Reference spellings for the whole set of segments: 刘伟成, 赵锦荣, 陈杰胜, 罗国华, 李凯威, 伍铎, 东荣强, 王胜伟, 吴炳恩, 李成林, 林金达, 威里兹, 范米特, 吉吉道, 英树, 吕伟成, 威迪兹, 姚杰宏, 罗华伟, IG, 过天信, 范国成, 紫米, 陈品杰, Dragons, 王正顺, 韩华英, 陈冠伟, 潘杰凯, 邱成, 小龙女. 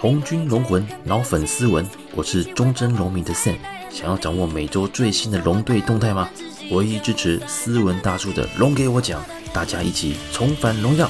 红军龙魂老粉丝文，我是忠贞龙迷的 Sam。 想要掌握每周最新的龙队动态吗？唯一支持斯文大叔的龙给我讲，大家一起重返荣耀。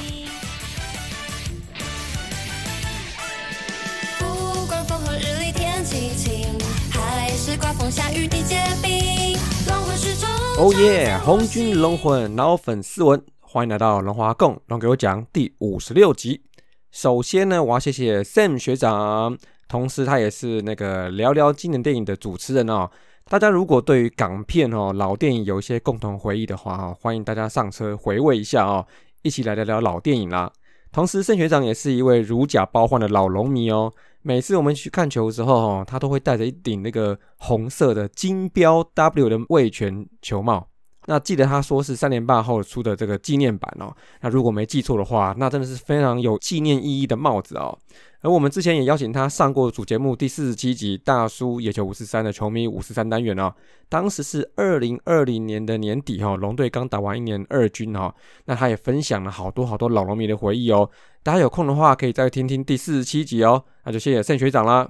不管风和日丽天气晴，还是刮风下雨地结冰，龙魂是忠贞。哦耶，红军龙魂老粉丝文，欢迎来到龙华共龙给我讲第56集。首先呢，我要谢谢 Sam 学长，同时他也是那个聊聊经典电影的主持人哦。大家如果对于港片哦、老电影有一些共同回忆的话哦，欢迎大家上车回味一下哦，一起来聊聊老电影啦。同时 Sam 学长也是一位如假包换的老龙迷哦，每次我们去看球之后哦，他都会带着一顶那个红色的金标 W 的味全球帽。那记得他说是3年半后出的这个纪念版哦，那如果没记错的话，那真的是非常有纪念意义的帽子哦。而我们之前也邀请他上过主节目第47集大叔野球543的球迷543单元哦，当时是2020年的年底哦，龙队刚打完一年二军哦，那他也分享了好多老龙迷的回忆哦，大家有空的话可以再听听第47集哦，那就谢谢Sam学长啦。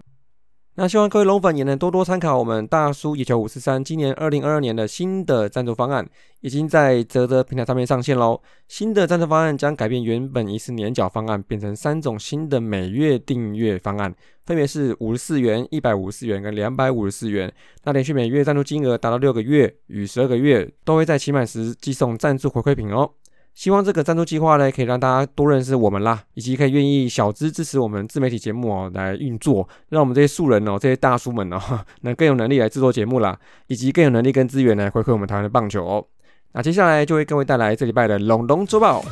那希望各位龙粉也能多多参考我们大叔野球543今年2022年的新的赞助方案，已经在泽平台上面上线咯。新的赞助方案将改变原本一次年缴方案，变成3种新的每月订阅方案，分别是54元、154元跟254元。那连续每月赞助金额达到6个月与12个月，都会在期满时寄送赞助回馈品哦。希望这个赞助计划呢，可以让大家多认识我们啦，以及可以愿意小资支持我们自媒体节目哦，来运作，让我们这些素人哦，这些大叔们哦，能更有能力来制作节目啦，以及更有能力跟资源来回馈我们台湾的棒球哦。那接下来就会各位带来这礼拜的龙龙周报。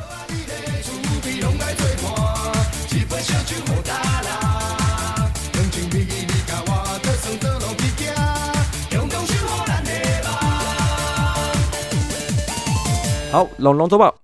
好，龙龙周报。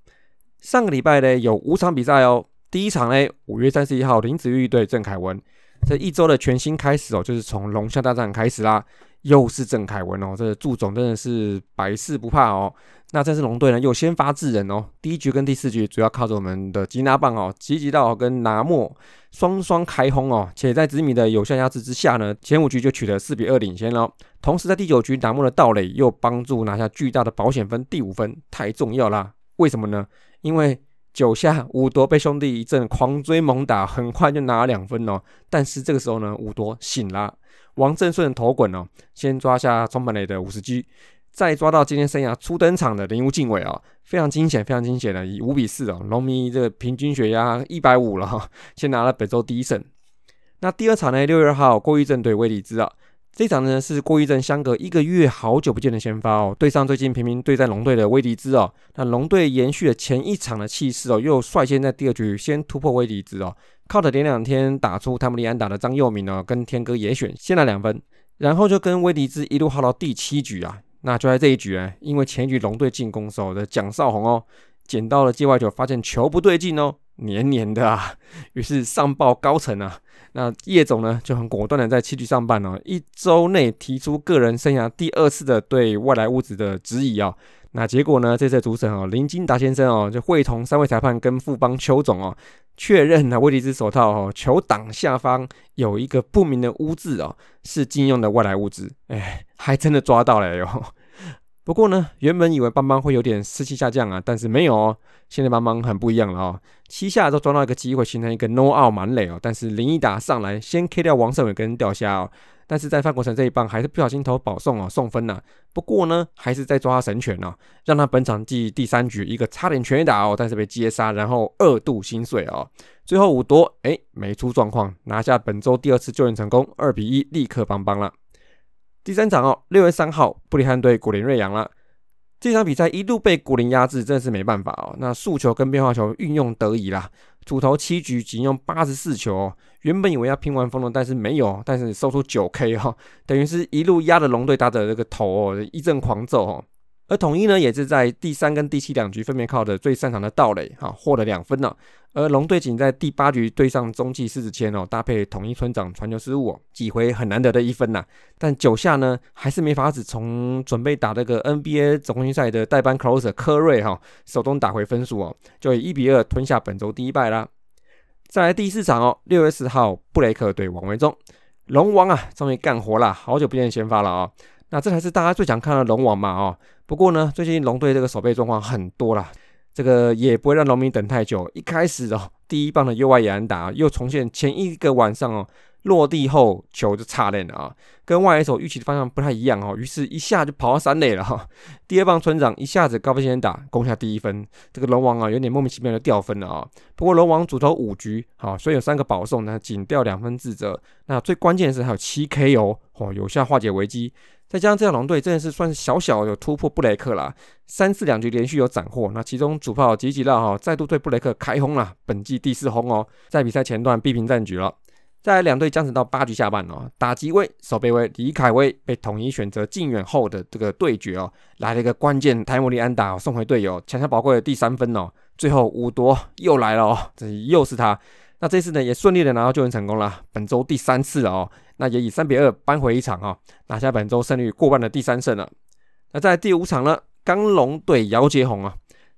上个礼拜呢有5场比赛哦，第一场呢5月31号林子玉对郑凯文，这一周的全新开始哦，就是从龙象大战开始啦，又是郑凯文哦，这祝总真的是百事不怕哦。那这次龙队呢又先发制人哦，第1局跟第4局主要靠着我们的吉拿棒哦，吉吉道跟拿莫双双开轰哦，且在紫米的有效压制之下呢，前5局就取得4-2领先了。同时在第9局拿莫的盗垒又帮助拿下巨大的保险分，第5分太重要啦。为什么呢？因为9下伍铎被兄弟一阵狂追猛打，很快就拿了2分哦。但是这个时候呢，伍铎醒了，王正顺的头滚哦，先抓下冲板垒的50G， 再抓到今天生涯初登场的林屋敬伟哦，非常惊险，非常惊险的以5-4哦，龙迷这个平均血压150了哦，先拿了本周第1胜。那第2场呢，6月2号郭玉正对威里兹啊。这场呢是郭一正相隔1个月好久不见的先发哦，对上最近频频对战龙队的威迪兹哦，那龙队延续了前一场的气势哦，又率先在第2局先突破威迪兹哦，靠着连2天打出他们利安打的张佑铭哦，跟天哥也选先拿2分，然后就跟威迪兹一路耗到第7局啊，那就在这一局呢，因为前一局龙队进攻时候的蒋少红哦，捡到了界外球，发现球不对劲哦，黏黏的啊，于是上报高层啊，那叶总呢就很果断的在7局上半哦，1周内提出个人生涯第2次的对外来物质的质疑哦，那结果呢，这次主审哦林金达先生哦，就会同3位裁判跟富邦邱总哦，确认了威迪兹手套哦球挡下方有一个不明的污渍哦，是禁用的外来物质，哎，还真的抓到了哟。不过呢，原本以为邦邦会有点士气下降啊，但是没有哦。现在邦邦很不一样了哦，7下都抓到一个机会，形成一个 no out 满垒哦。但是林一达上来先 K 掉王胜伟跟掉虾哦，但是在范国成这一棒还是不小心投保送哦，送分了。不过呢，还是在抓他神拳哦，让他本场继第3局一个差点全垒打哦，但是被接杀，然后2度心碎哦。最后伍铎没出状况，拿下本周第2次救援成功，2-1力克邦邦了。第3场哦，6月3号布里汉对古林瑞阳啦。这场比赛一度被古林压制，真的是没办法哦。那速球跟变化球运用得宜啦，主投7局仅用84球哦。原本以为要拼完风了，但是没有，但是收出 9K 哦，等于是一路压着龙队打者这个头哦，一阵狂揍哦。而统一呢，也是在第3跟第72局分别靠着最擅长的盗垒啊，获得2分哦。而龙队仅在第8局对上中继狮子谦哦，搭配统一村长传球失误哦，几回很难得的1分呐。但9下呢，还是没法子从准备打这个 NBA 总冠军赛的代班 closer 科瑞哈手中打回分数哦，就以1-2吞下本周第1败啦。再来第四场哦， 6月10号布雷克对王维忠，龙王啊终于干活啦，好久不见先发了哦。那这才是大家最想看的龙王嘛哦。不过呢，最近龙队这个守备状况很多啦，这个也不会让农民等太久。一开始哦，第一棒的右外野安打又重现前一个晚上哦，落地后球就差点了啊，跟外野手预期的方向不太一样哦，于是一下就跑到三垒了哈。第二棒村长一下子高飞先打攻下第一分，这个龙王啊有点莫名其妙的掉分了啊。不过龙王主投5局，好，所以有3个保送，那仅掉2分自责。那最关键的是还有7 KO 哦，有效化解危机。再加上这场龙队真的是算是小小有突破布雷克啦，3、4、2局连续有斩获。那其中主炮吉吉拉哈再度对布雷克开轰啦，本季第4轰哦，在比赛前段逼平战局了。再来两队僵持到8局下半哦，打击位守备位李凯威被统一选择近远后的这个对决哦，来了一个关键泰莫利安打、哦、送回队友，抢下宝贵的第3分哦。最后武夺又来了哦，这又是他。那这次呢也顺利的拿到救援成功啦，本周第3次了哦，那也以3-2扳回一场哦，拿下本周胜率过半的第3胜了。那在第5场呢，钢龙对姚杰宏啊。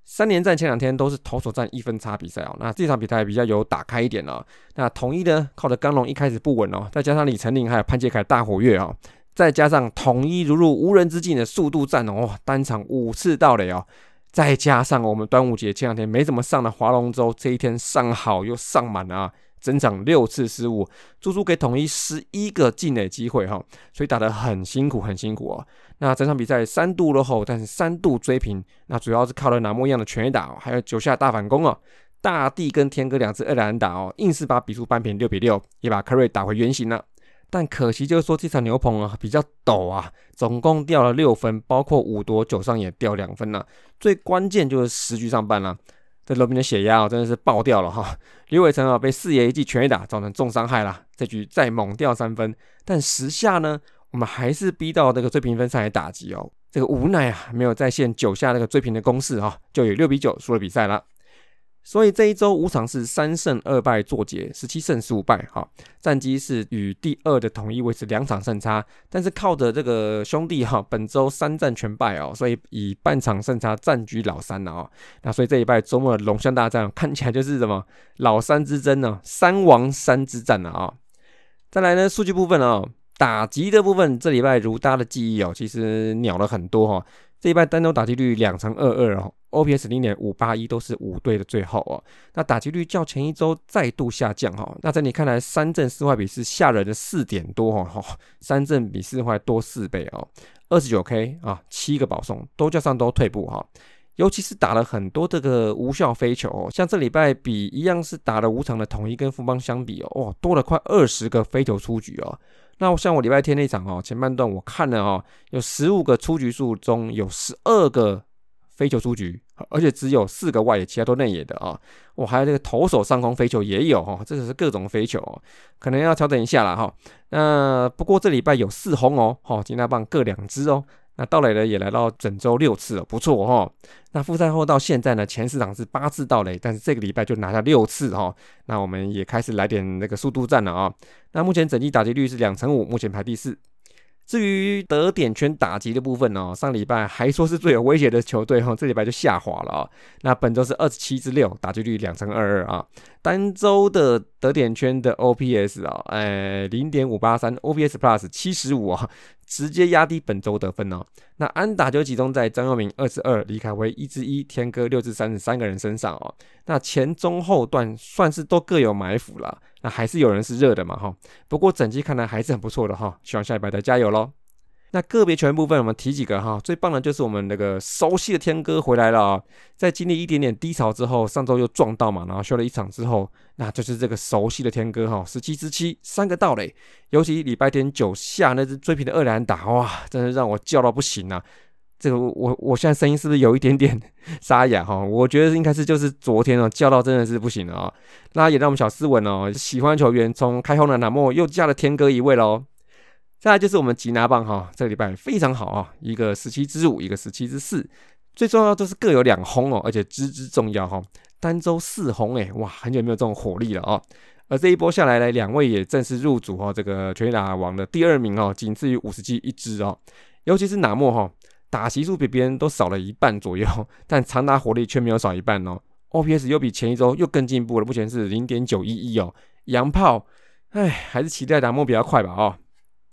3连战前2天都是投手战1分差比赛哦，那这场比赛比较有打开一点了哦。那统一呢，靠着钢龙一开始不稳哦，再加上李成林还有潘杰凯大活跃哦，再加上统一如入无人之境的速度战哦，单场5次到垒哦，再加上我们端午节前2天没怎么上的划龙舟，这一天上好又上满了啊，整场6次失误，足足给统一11个进垒机会哦，所以打得很辛苦很辛苦哦。那整场比赛3度落后，但是3度追平，那主要是靠了拿莫一样的全垒打、哦、还有9下大反攻哦。大地跟天哥2支2垒安打哦，硬是把比数扳平6-6，也把科瑞打回原形了。但可惜就是说这场牛棚啊比较陡啊，总共掉了6分，包括5夺9上也掉2分了、啊。最关键就是10局上半了、啊。这罗宾的血压、哦、真的是爆掉了哈、哦，刘伟成啊被4爷1记全垒打造成重伤害啦，这局再猛掉3分，但10下呢，我们还是逼到这个追平分上来打击哦，这个无奈啊没有再现9下那个追平的攻势啊，就以6-9输了比赛啦。所以这一周5场是3胜2败作结，17胜15败哈，战绩是与第2的统一维持2场胜差，但是靠着这个兄弟哈，本周3战全败哦，所以以半场胜差战局老3了哦。那所以这一拜周末的龙象大战看起来就是什么老3之争呢、啊，3王3之战了啊、哦。再来呢，数据部分哦，打击的部分这礼拜如大家的记忆哦，其实鸟了很多哦。这一拜单周打击率2.22哦。OPS 0.581 都是5队的最后哦，那打击率较前一周再度下降哦，那在你看来3振4坏比是吓人的4点多哦，3振比4坏多4倍哦， 29K 啊，7个保送都加上都退步哦，尤其是打了很多这个无效飞球哦，像这礼拜比一样是打了5场的统一跟富邦相比哦，哇，多了快20个飞球出局哦。那像我礼拜天那场哦，前半段我看了哦，有15个出局数中有12个飞球出局，而且只有4个外野，其他都内野的啊、哦。我还有这个投手上空飞球也有哈、哦，这只是各种飞球、哦，可能要调整一下啦哈、哦。那不过这礼拜有4轰哦，哈、哦，金大棒各2支哦。那盗垒呢也来到整周6次哦，不错哈、哦。那复赛后到现在呢，前4场是8次盗垒，但是这个礼拜就拿下6次哈、哦。那我们也开始来点那个速度战了啊、哦。那目前整季打击率是2.5%，目前排第4。至于得点圈打击的部分哦，上礼拜还说是最有威胁的球队哦，这礼拜就下滑了哦。那本周是27-6，打击率2.22啊。单周的得点圈的 OPS 哦，0.583 OPS Plus 75啊、哦，直接压低本周得分哦。那安打就集中在张佑铭22、李凯威1-1、天哥6-33个人身上哦。那前中后段算是都各有埋伏啦。那还是有人是热的嘛哈，不过整季看来还是很不错的哈，希望下礼拜再加油咯。那个别球员部分我们提几个哈，最棒的就是我们那个熟悉的天哥回来了啊，在经历一点点低潮之后，上周又撞到嘛，然后休了1场之后，那就是这个熟悉的天哥哈，17支7，3个盗垒，尤其礼拜天9下那只追平的2垒安打，哇，真的让我叫到不行啊。这个我现在声音是不是有一点点沙哑哈？我觉得应该是就是昨天哦叫到真的是不行了啊、哦。那也让我们小斯文哦，喜欢球员从开轰的南莫又加了天哥一位喽。再来就是我们吉拿棒哈、哦，这个礼拜非常好啊、哦，一个17-5，一个17-4，最重要就是各有2轰哦，而且支重要哈、哦。单周4轰哎，哇，很久没有这种火力了哦。而这一波下来呢，2位也正式入主哦，这个全垒打王的第2名哦，仅次于50记1支哦，尤其是南莫哈、哦。打席数比别人都少了一半左右，但长打火力却没有少一半哦。OPS 又比前一周又更进步了，目前是 0.911 哦。洋炮，哎，还是期待打目比较快吧哦。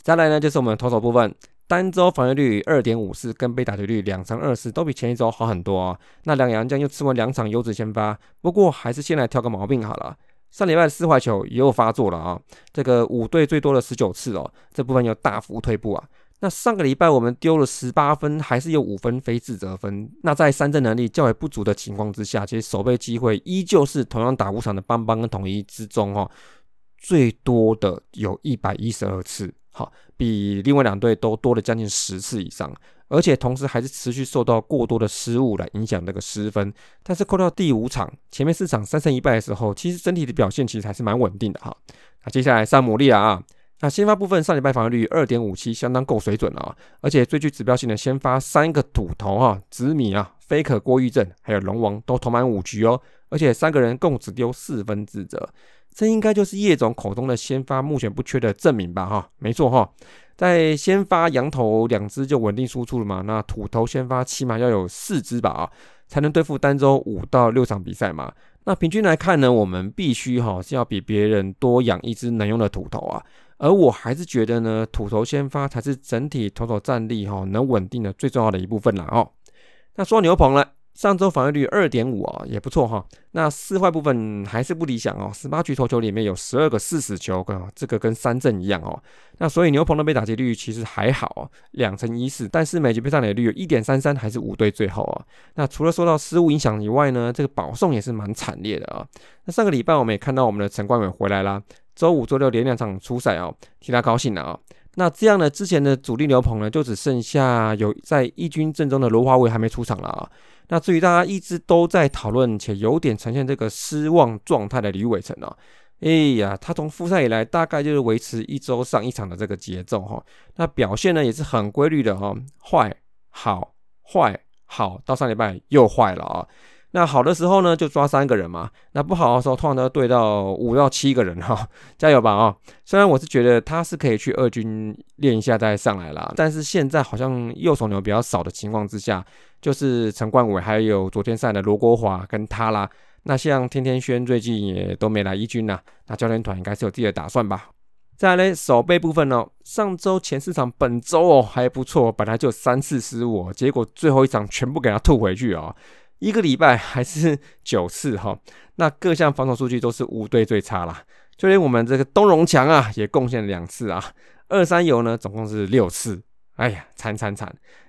再来呢，就是我们投手部分，单周防御率 2.54 跟被打球率2324都比前一周好很多哦。那两洋将又吃完两场优质先发，不过还是先来挑个毛病好了。上礼拜的四坏球也有发作了啊、哦，这个五队最多的19次哦，这部分有大幅退步啊。那上个礼拜我们丢了18分，还是有5分非自责分。那在三振能力较为不足的情况之下，其实守备机会依旧是同样打五场的邦邦跟统一之中哦，最多的有112次，好，比另外两队都多了将近10次以上。而且同时还是持续受到过多的失误来影响这个失分。但是扣到第5场，前面4场3胜1败的时候，其实整体的表现其实还是蛮稳定的哈。那接下来上牡蛎了啊。那先发部分，上礼拜防御率 2.57 相当够水准了啊、哦！而且最具指标性的先发3个土头啊、哦，紫米啊、Faker 郭玉正还有龙王都投满5局哦，而且3个人共只丢4分自责，这应该就是叶总口中的先发目前不缺的证明吧哈、哦？没错哈、哦，在先发羊头2只就稳定输出了嘛，那土头先发起码要有4只吧啊、哦，才能对付单周5到6场比赛嘛。那平均来看呢，我们必须哈是要比别人多养一只能用的土头啊。而我还是觉得呢，土头先发才是整体投手战力哈、哦、能稳定的最重要的一部分啦哦。那说到牛棚了，上周防御率 2.5 啊、哦、也不错哈、哦。那四坏部分还是不理想哦，18局投球里面有12个40球，这个跟三振一样哦。那所以牛棚的被打击率其实还好、哦，2成14，但是每局被上垒率有 1.33， 还是5队最后啊、哦。那除了受到失误影响以外呢，这个保送也是蛮惨烈的啊、哦。那上个礼拜我们也看到我们的陈冠伟回来啦。周5、周6连两场出赛哦，替他高兴了啊、哦。那这样呢，之前的主力牛棚呢，就只剩下有在一军阵中的罗华伟还没出场了啊、哦。那至于大家一直都在讨论且有点呈现这个失望状态的吕伟成啊、哦，哎呀，他从复赛以来大概就是维持一周上一场的这个节奏哈、哦。那表现呢也是很规律的哈、哦，坏好坏好，到上礼拜又坏了啊、哦。那好的时候呢，就抓3个人嘛。那不好的时候，通常都对到5到7个人哈、哦，加油吧啊、哦！虽然我是觉得他是可以去二军练一下再上来啦，但是现在好像右手牛比较少的情况之下，就是陈冠伟还有昨天赛的罗国华跟他啦。那像天天轩最近也都没来一军啦，那教练团应该是有自己的打算吧。再来呢，守备部分哦，上周前4场本周哦还不错，本来就3次失误、哦，结果最后一场全部给他吐回去哦。一个礼拜还是9次齁，那各项防守数据都是5队最差啦。就连我们这个东荣强啊，也贡献了2次啊。2-3游呢，总共是6次。哎呀，惨。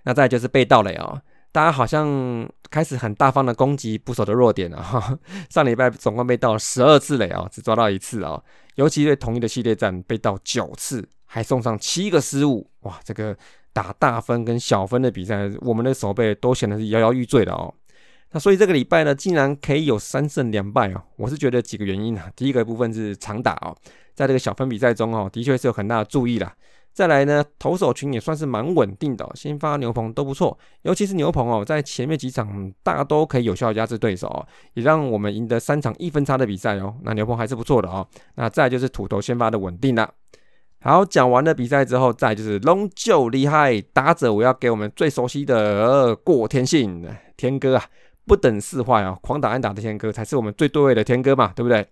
那再来就是被盗垒哦，大家好像开始很大方的攻击捕手的弱点了齁。上礼拜总共被盗12次垒哦，只抓到1次哦。尤其对统一的系列战被盗9次，还送上7个失误。哇，这个打大分跟小分的比赛，我们的守备都显得是摇摇欲坠的哦。那所以这个礼拜呢，竟然可以有3胜2败哦，我是觉得几个原因啊。第一个部分是长打哦，在这个小分比赛中哦，的确是有很大的注意啦。再来呢，投手群也算是蛮稳定的、哦，先发牛棚都不错，尤其是牛棚哦，在前面几场大都可以有效压制对手、哦，也让我们赢得3场1分差的比赛哦。那牛棚还是不错的哦。那再来就是土头先发的稳定啦。好，讲完了比赛之后，再来就是龙就厉害打者，我要给我们最熟悉的过天信天哥啊。不等四坏哦，狂打安打的天哥才是我们最对位的天哥嘛，对不对？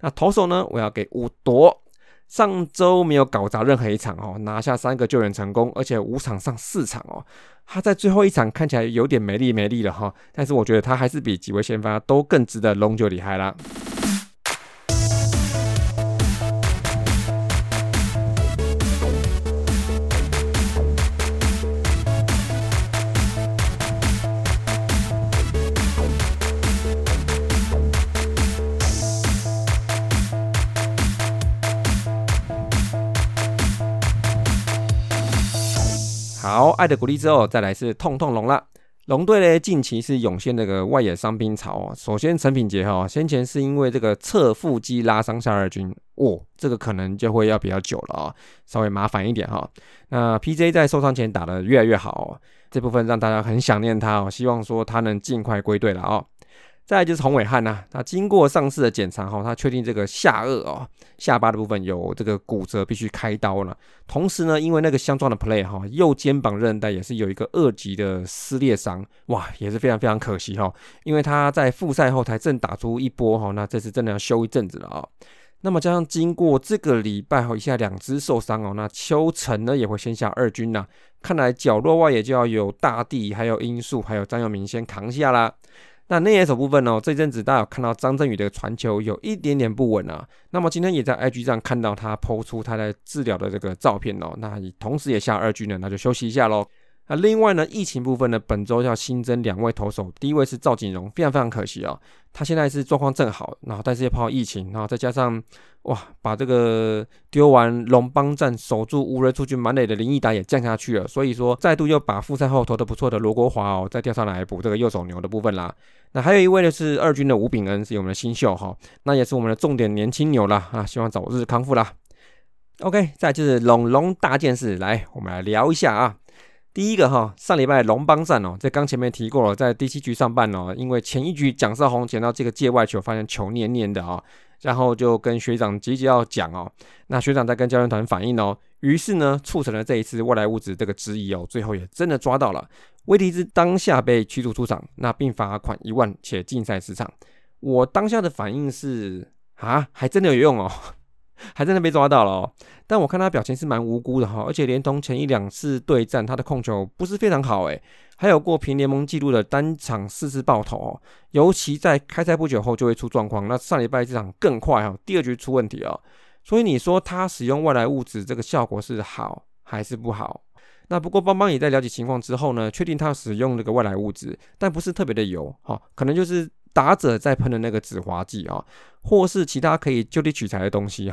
那投手呢，我要给武夺，上周没有搞砸任何一场哦，拿下3个救援成功，而且5场上4场哦。他在最后一场看起来有点没力了哈、哦，但是我觉得他还是比几位先发都更值得龙就厉害啦。好，爱的鼓励之后，再来是痛龙啦。龙队呢，近期是涌现这个外野伤兵潮哦。首先，陈品杰哈、哦，先前是因为这个侧腹肌拉伤下二军，哦，这个可能就会要比较久了啊、哦，稍微麻烦一点哈、哦。那 PJ 在受伤前打得越来越好、哦，这部分让大家很想念他哦，希望说他能尽快归队了哦。再来就是洪伟汉啊，那经过上次的检查他确定这个下颚下巴的部分有这个骨折，必须开刀了。同时呢，因为那个相撞的 play 右肩膀韧带也是有一个2级的撕裂伤，哇，也是非常非常可惜因为他在复赛后才正打出一波那这次真的要休一阵子了那么加上经过这个礼拜以下2只受伤那邱成呢也会先下2军啦。看来角落外也就要有大地还有英树还有张佑明先扛下啦。那内野手部分这阵子大家有看到张振宇的传球有一点点不稳啊。那么今天也在 IG 上看到他po出他在治疗的这个照片那同时也下2军了，那就休息一下咯。那另外呢，疫情部分呢，本周要新增2位投手，第一位是赵锦荣，非常非常可惜他现在是状况正好，然后但是又碰到疫情，然后再加上哇，把这个丢完龙邦战守住无人出局满垒的林毅达也降下去了，所以说再度又把复赛后投得不错的罗国华再调上来补这个右手牛的部分啦。那还有一位就是2军的吴炳恩，是我们的新秀那也是我们的重点年轻牛啦希望早日康复啦。OK， 再来就是龙龙大件事，来我们来聊一下啊。第一个上礼拜龙邦战在刚前面提过了，在第7局上半因为前1局蒋少红捡到这个界外球，发现球黏黏的然后就跟学长急急要讲那学长在跟教练团反映于是呢促成了这一次外来物质这个质疑最后也真的抓到了，威迪兹当下被驱逐出场，那并罚款1万且禁赛10场。我当下的反应是啊，还真的有用还真的被抓到了但我看他表情是蛮无辜的而且连同前1、2次对战他的控球不是非常好还有过平联盟纪录的单场4次爆头尤其在开赛不久后就会出状况，那上礼拜这场更快第2局出问题所以你说他使用外来物质这个效果是好还是不好？那不过邦邦也在了解情况之后呢，确定他使用这个外来物质，但不是特别的油可能就是打者在喷的那个止滑剂或是其他可以就地取材的东西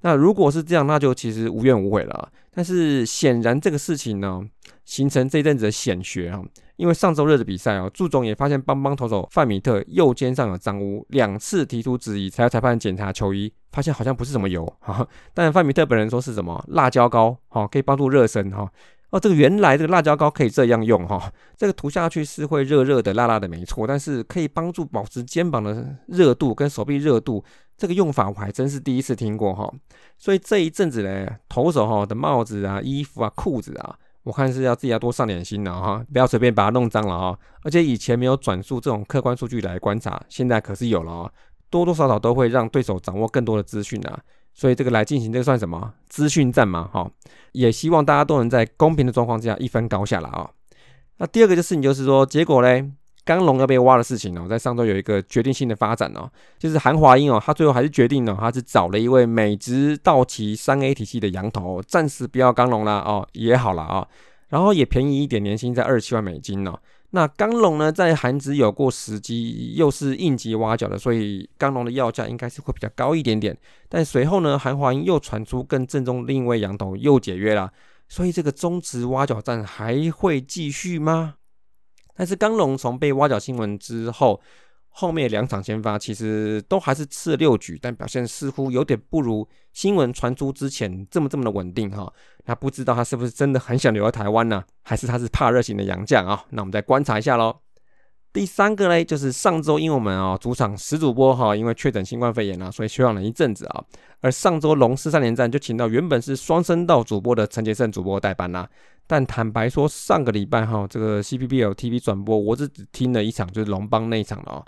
那如果是这样，那就其实无怨无悔了。但是显然这个事情呢，形成这阵子的显学因为上周日的比赛祝总也发现邦邦投手范米特右肩上有脏污，2次提出质疑，才有裁判检查球衣，发现好像不是什么油但范米特本人说是什么辣椒膏可以帮助热身这个原来这个辣椒膏可以这样用这个涂下去是会热热的辣辣的没错，但是可以帮助保持肩膀的热度跟手臂热度，这个用法我还真是第一次听过所以这一阵子呢，投手的帽子啊衣服啊裤子啊，我看是要自己要多上点心了不要随便把它弄脏了而且以前没有转述这种客观数据来观察，现在可是有了多多少少都会让对手掌握更多的资讯啊，所以这个来进行这个算什么资讯战嘛也希望大家都能在公平的状况之下一分高下啦那第二个事情就是说，结果咧刚龙要被挖的事情在上周有一个决定性的发展就是韩华英他最后还是决定他是找了一位美职道奇 3A 体系的洋投，暂时不要刚龙啦也好啦然后也便宜一点，年薪在27万美金那刚龙呢在韩职有过10机，又是应急挖角的，所以刚龙的要价应该是会比较高一点点。但随后呢，韩华英又传出更正宗另一位洋投又解约啦，所以这个中职挖角战还会继续吗？但是刚龙从被挖角新闻之后，后面2场先发其实都还是吃了6局，但表现似乎有点不如新闻传出之前这么的稳定那不知道他是不是真的很想留在台湾呢，还是他是怕热型的洋将那我们再观察一下咯。第3个呢，就是上周因为我们主场石主播因为确诊新冠肺炎所以休养了一阵子而上周龙狮3连战就请到原本是双声道主播的陈杰胜主播代班啦。但坦白说，上个礼拜这个 CPBL TV 转播，我只听了1场，就是龙邦那一场了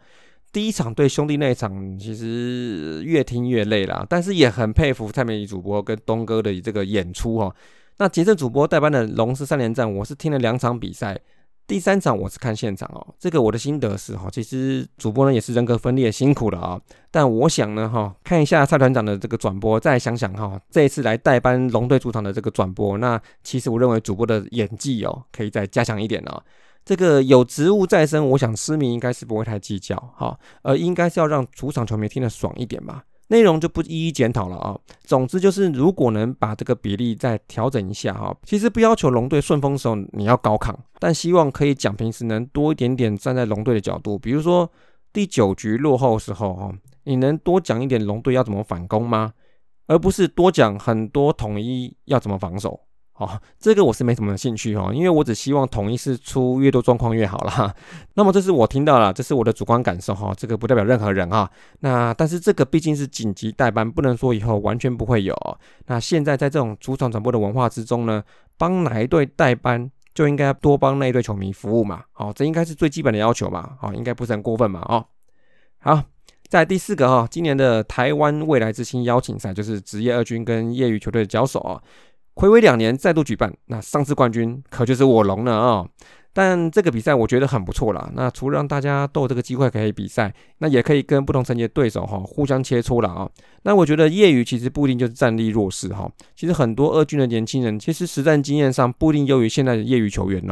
第一场对兄弟那一场，其实越听越累啦，但是也很佩服蔡美仪主播跟东哥的这个演出那杰正主播代班的龙狮3连战，我是听了2场比赛，第3场我是看现场这个我的心得是其实主播呢也是人格分裂，辛苦了但我想呢看一下蔡团长的这个转播，再想想这一次来代班龙队主场的这个转播，那其实我认为主播的演技可以再加强一点这个有职务在身，我想狮迷应该是不会太计较应该是要让主场球迷听得爽一点吧，内容就不一一检讨了总之就是如果能把这个比例再调整一下其实不要求龙队顺风的时候你要高亢，但希望可以讲平时能多一点点站在龙队的角度，比如说第9局落后的时候你能多讲一点龙队要怎么反攻吗，而不是多讲很多统一要怎么防守这个我是没什么兴趣因为我只希望统一是出越多状况越好啦。那么这是我听到了，这是我的主观感受这个不代表任何人那但是这个毕竟是紧急代班，不能说以后完全不会有。那现在在这种主场转播的文化之中呢，帮哪一队代班就应该多帮那一队球迷服务嘛。这应该是最基本的要求嘛。应该不是很过分嘛。好。再来第四个今年的台湾未来之星邀请赛就是职业二军跟业余球队的交手睽违2年再度举办，那上次冠军可就是我龙了但这个比赛我觉得很不错啦，那除了让大家都有这个机会可以比赛，那也可以跟不同层级的对手互相切磋啦那我觉得业余其实不一定就是战力弱势其实很多二军的年轻人其实实战经验上不一定优于现在的业余球员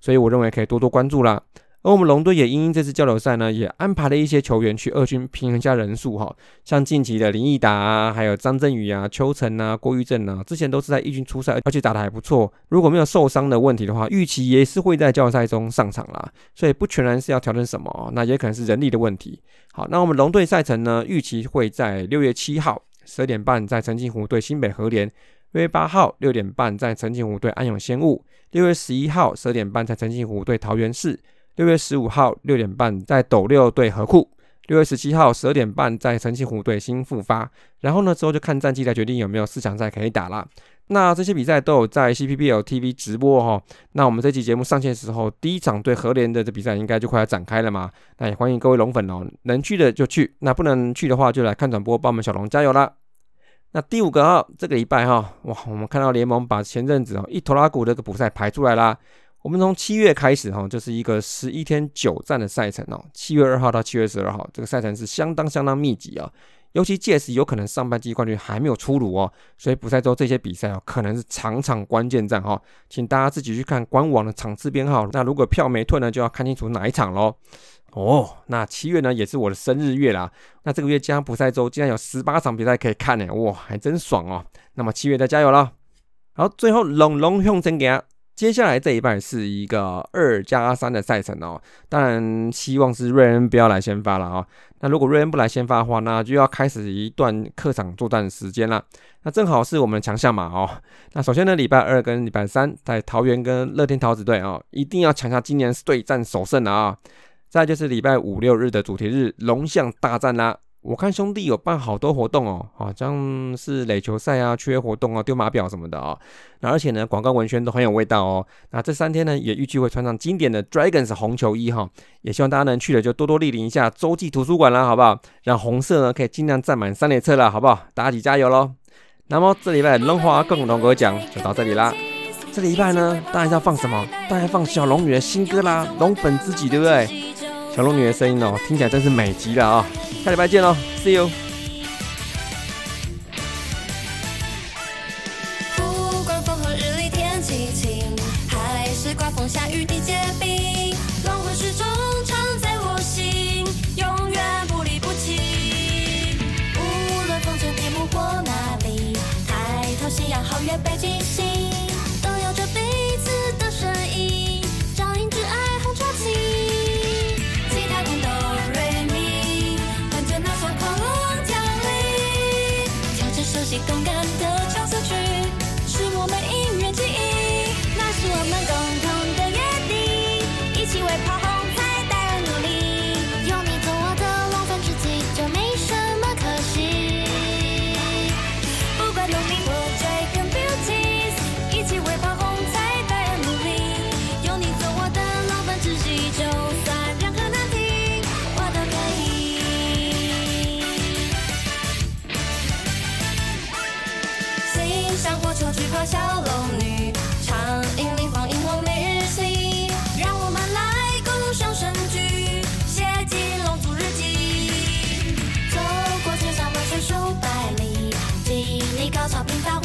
所以我认为可以多多关注啦。而我们龙队也因这次交流赛呢，也安排了一些球员去二军平衡一下人数像近期的林奕达还有张振宇邱晨郭玉正之前都是在一军出赛，而且打得还不错。如果没有受伤的问题的话，预期也是会在交流赛中上场啦。所以不全然是要调整什么那也可能是人力的问题。好，那我们龙队赛程呢，预期会在6月7号12点半在澄清湖对新北和联。6月8号6点半在澄清湖对安永仙雾。6月11号12点半在澄清湖对桃园市。6月15号6点半在斗六对河库，6月17号12点半在澄清湖对新复发，然后呢之后就看战绩来决定有没有四强赛可以打啦。那这些比赛都有在 CPBL TV 直播那我们这期节目上线的时候，第一场对和联的这比赛应该就快要展开了嘛，那也欢迎各位龙粉能去的就去，那不能去的话就来看转播，帮我们小龙加油啦。那第五个这个礼拜哇，我们看到联盟把前阵子一头拉骨的个补赛排出来啦。我们从7月开始就是一个11天9战的赛程7月2号到7月12号这个赛程是相当密集尤其届时有可能上半季冠军还没有出炉所以补赛周这些比赛可能是场场关键战请大家自己去看官网的场次编号，那如果票没退呢，就要看清楚哪一场咯。那7月呢也是我的生日月啦，那这个月加上补赛周竟然有18场比赛可以看哇，还真爽那么7月再加油啦。好，最后龙龙向前行，接下来这一半是一个2+3的赛程当然希望是瑞恩不要来先发了那如果瑞恩不来先发的话，那就要开始一段客场作战的时间啦。那正好是我们的强项嘛那首先呢，礼拜二跟礼拜三在桃园跟乐天桃子队一定要抢下今年对战首胜了再来就是礼拜五六日的主题日龙象大战啦。我看兄弟有办好多活动好像是垒球赛缺活动丢马表什么的那而且呢，广告文宣都很有味道那这3天呢，也预计会穿上经典的 Dragons 红球衣也希望大家能去的就多多莅临一下洲际图书馆啦，好不好？让红色呢可以尽量占满3列车啦，好不好？大家一起加油咯。那么这礼拜龙华共同国奖就到这里啦。这礼拜呢，当然要放什么？当然放小龙女的新歌啦，龙粉知己，对不对？小龙女的声音听起来真是美极了下礼拜见see you。不管风和日丽天气晴，还是刮风下雨地结冰，龙魂始终常在我心，永远不离不弃。无论风尘地目或哪里，抬头信仰皓月北极星，都有着彼此的身影，照应挚爱红潮起。动感的角色曲是我们音乐记忆，那是我们共同的约定，一起为跑红彩带来努力，有你做我的龙粉知己，就没什么可惜。不管努力或 Dragon Beauties， 一起为跑红彩带来努力，有你做我的龙粉知己，就算任何难题我都可以。像火球巨炮小龙女，长影灵凰，荧光每日星，让我们来共享神剧，写进龙族日记。走过千山万水数百里，经历高潮平凡。